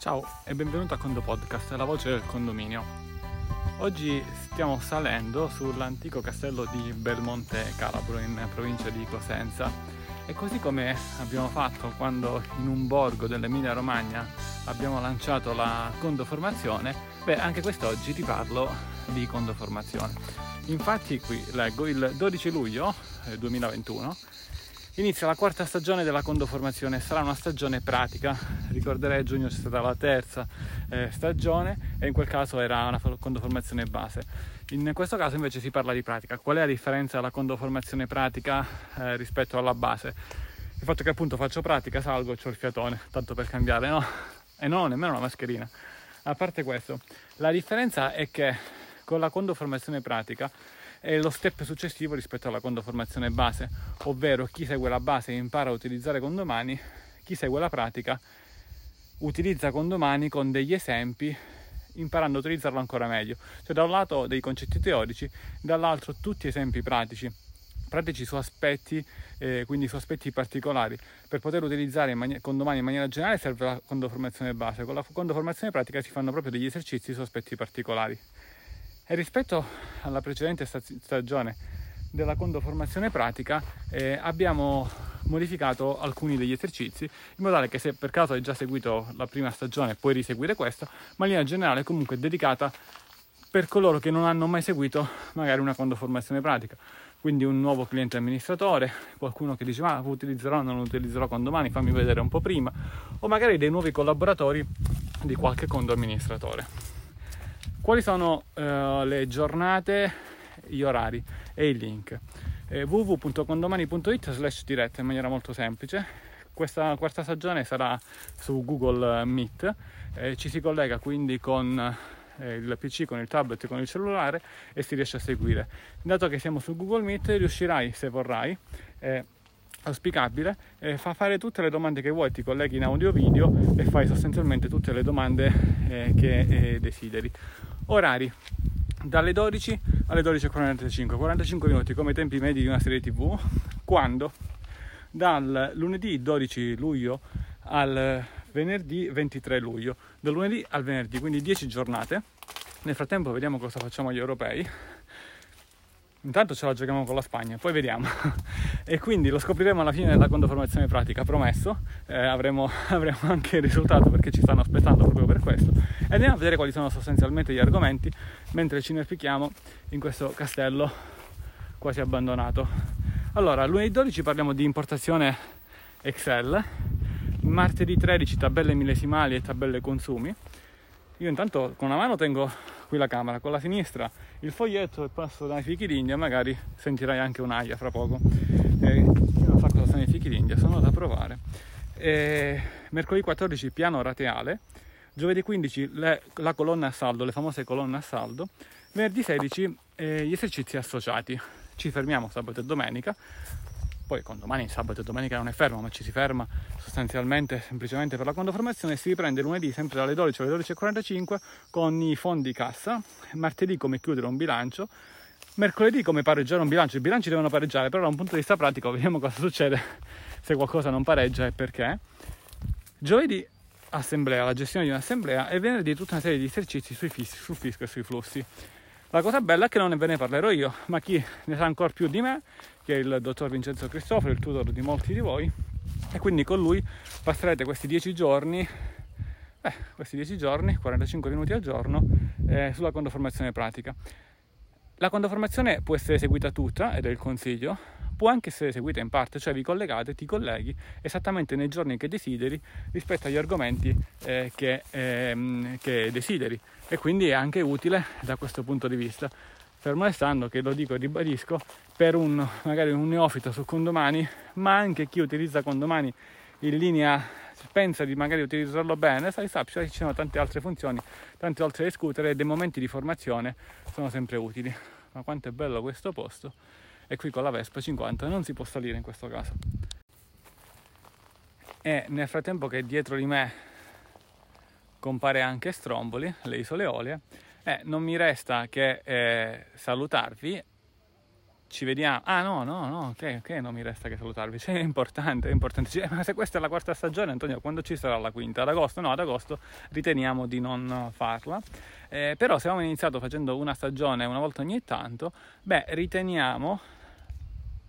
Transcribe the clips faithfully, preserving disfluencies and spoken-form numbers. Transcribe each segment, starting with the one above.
Ciao e benvenuto a Condo Podcast, la voce del condominio. Oggi stiamo salendo sull'antico castello di Belmonte Calabro in provincia di Cosenza e così come abbiamo fatto quando in un borgo dell'Emilia Romagna abbiamo lanciato la condoformazione, beh anche quest'oggi ti parlo di condoformazione. Infatti qui leggo il dodici luglio duemilaventuno inizia la quarta stagione della condoformazione, sarà una stagione pratica. Ricorderei a giugno c'è stata la terza eh, stagione e in quel caso era una condoformazione base. In questo caso invece si parla di pratica. Qual è la differenza della condoformazione pratica eh, rispetto alla base? Il fatto che appunto faccio pratica, salgo e c'ho il fiatone, tanto per cambiare, no? E non ho nemmeno una mascherina. A parte questo, la differenza è che con la condoformazione pratica è lo step successivo rispetto alla condoformazione base, ovvero chi segue la base impara a utilizzare condomani, chi segue la pratica utilizza condomani con degli esempi imparando a utilizzarlo ancora meglio, cioè da un lato dei concetti teorici, dall'altro tutti esempi pratici, pratici su aspetti, eh, quindi su aspetti particolari. Per poter utilizzare in mani- condomani in maniera generale serve la condoformazione base, con la condoformazione pratica si fanno proprio degli esercizi su aspetti particolari. E rispetto alla precedente stagione della condoformazione pratica eh, abbiamo modificato alcuni degli esercizi in modo tale che se per caso hai già seguito la prima stagione puoi riseguire questa, ma in linea generale comunque è dedicata per coloro che non hanno mai seguito magari una condoformazione pratica, quindi un nuovo cliente amministratore, qualcuno che dice ma utilizzerò o non utilizzerò condomani, fammi vedere un po' prima, o magari dei nuovi collaboratori di qualche condo amministratore. Quali sono uh, le giornate, gli orari e i link? Eh, w w w punto condomani punto i t slash diretta in maniera molto semplice. Questa quarta stagione sarà su Google Meet, eh, ci si collega quindi con eh, il P C, con il tablet, con il cellulare e si riesce a seguire. Dato che siamo su Google Meet riuscirai, se vorrai, eh, auspicabile, eh, fa fare tutte le domande che vuoi, ti colleghi in audio video e fai sostanzialmente tutte le domande eh, che eh, desideri. Orari dalle dodici alle dodici e quarantacinque, quarantacinque minuti come tempi medi di una serie tv, quando dal lunedì dodici luglio al venerdì ventitré luglio, dal lunedì al venerdì, quindi dieci giornate. Nel frattempo vediamo cosa facciamo agli europei. Intanto ce la giochiamo con la Spagna, poi vediamo. E quindi lo scopriremo alla fine della condoformazione pratica, promesso. Eh, avremo, avremo anche il risultato perché ci stanno aspettando proprio per questo. E andiamo a vedere quali sono sostanzialmente gli argomenti mentre ci inerpichiamo in questo castello quasi abbandonato. Allora, lunedì dodici parliamo di importazione Excel, martedì tredici tabelle millesimali e tabelle consumi. Io intanto con una mano tengo qui la camera, con la sinistra il foglietto e passo dai fichi d'India, magari sentirai anche un'aia fra poco. Eh, io non so cosa sono i fichi d'India, sono da provare. Eh, mercoledì quattordici piano rateale, giovedì quindici le, la colonna a saldo, le famose colonne a saldo, venerdì sedici eh, gli esercizi associati. Ci fermiamo sabato e domenica. Poi condomani, sabato e domenica non è fermo, ma ci si ferma sostanzialmente semplicemente per la condoformazione e si riprende lunedì sempre dalle dodici alle dodici e quarantacinque con i fondi cassa, martedì come chiudere un bilancio, mercoledì come pareggiare un bilancio. I bilanci devono pareggiare, però da un punto di vista pratico vediamo cosa succede se qualcosa non pareggia e perché. Giovedì assemblea, la gestione di un'assemblea, e venerdì tutta una serie di esercizi sui fissi, sul fisco e sui flussi. La cosa bella è che non ve ne parlerò io, ma chi ne sa ancora più di me, che è il dottor Vincenzo Cristoforo, il tutor di molti di voi, e quindi con lui passerete questi dieci giorni, beh, questi dieci giorni, quarantacinque minuti al giorno, eh, sulla condoformazione pratica. La condoformazione può essere seguita tutta, ed è il consiglio, può anche essere seguita in parte, cioè vi collegate, ti colleghi esattamente nei giorni che desideri rispetto agli argomenti eh, che, ehm, che desideri. E quindi è anche utile da questo punto di vista, fermo restando che, lo dico e ribadisco, per un magari un neofita su condomani, ma anche chi utilizza condomani in linea pensa di magari utilizzarlo bene, sai, sappi, ci sono tante altre funzioni, tante altre da discutere e dei momenti di formazione sono sempre utili. Ma quanto è bello questo posto, e qui con la Vespa cinquanta non si può salire in questo caso. E nel frattempo che dietro di me compare anche Stromboli, le isole Eolie, eh, non mi resta che eh, salutarvi Ci vediamo. Ah no, no, no, ok, ok, non mi resta che salutarvi. Cioè, è importante, è importante. Ma se questa è la quarta stagione, Antonio, quando ci sarà la quinta? Ad agosto? No, ad agosto riteniamo di non farla. Eh, però se abbiamo iniziato facendo una stagione una volta ogni tanto, beh, riteniamo,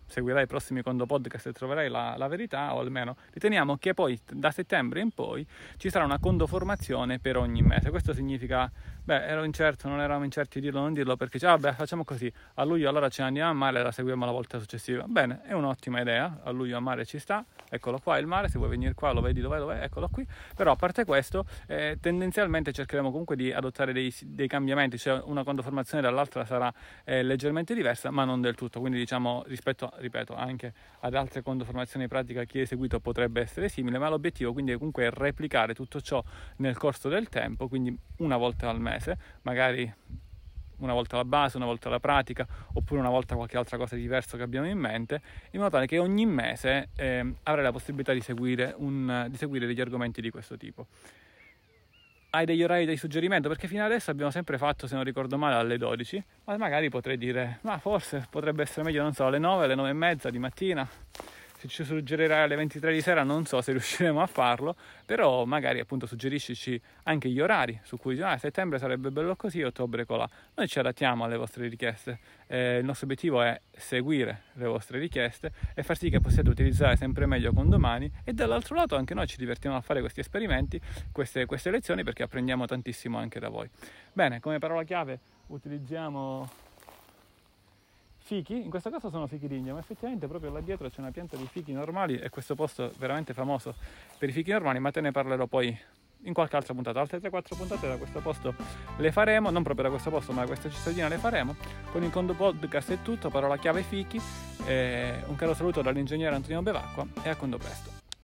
seguirai i prossimi Condo Podcast e troverai la, la verità, o almeno riteniamo che poi da settembre in poi ci sarà una condoformazione per ogni mese. Questo significa, beh, ero incerto, non eravamo incerti di dirlo, non dirlo, perché cioè, vabbè, facciamo così, a luglio allora ce ne andiamo a mare, la seguiamo la volta successiva. Bene, è un'ottima idea, a luglio a mare ci sta, eccolo qua il mare, se vuoi venire qua lo vedi, dov'è, dov'è, eccolo qui. Però a parte questo, eh, tendenzialmente cercheremo comunque di adottare dei, dei cambiamenti, cioè una condoformazione dall'altra sarà eh, leggermente diversa, ma non del tutto, quindi diciamo rispetto a ripeto, anche ad altre condoformazioni in pratica chi è seguito potrebbe essere simile, ma l'obiettivo quindi è comunque replicare tutto ciò nel corso del tempo, quindi una volta al mese, magari una volta la base, una volta la pratica, oppure una volta qualche altra cosa diversa che abbiamo in mente, in modo tale che ogni mese eh, avrai la possibilità di seguire, un, di seguire degli argomenti di questo tipo. Hai degli orari di suggerimento? Perché fino adesso abbiamo sempre fatto, se non ricordo male, alle dodici, ma magari potrei dire, ma forse potrebbe essere meglio, non so, alle nove, alle nove e mezza di mattina. Se ci suggerirai alle ventitré di sera non so se riusciremo a farlo, però magari appunto suggeriscici anche gli orari su cui ah, settembre sarebbe bello così, ottobre colà. Noi ci adattiamo alle vostre richieste, eh, il nostro obiettivo è seguire le vostre richieste e far sì che possiate utilizzare sempre meglio Condomani, e dall'altro lato anche noi ci divertiamo a fare questi esperimenti, queste, queste lezioni, perché apprendiamo tantissimo anche da voi. Bene, come parola chiave utilizziamo... fichi, in questo caso sono fichi d'India, ma effettivamente proprio là dietro c'è una pianta di fichi normali e questo posto è veramente famoso per i fichi normali, ma te ne parlerò poi in qualche altra puntata. Altre tre quattro puntate da questo posto le faremo, non proprio da questo posto ma da questa cittadina le faremo. Con il Condo Podcast è tutto, parola chiave fichi, eh, un caro saluto dall'ingegnere Antonio Bevacqua e a Condo Presto.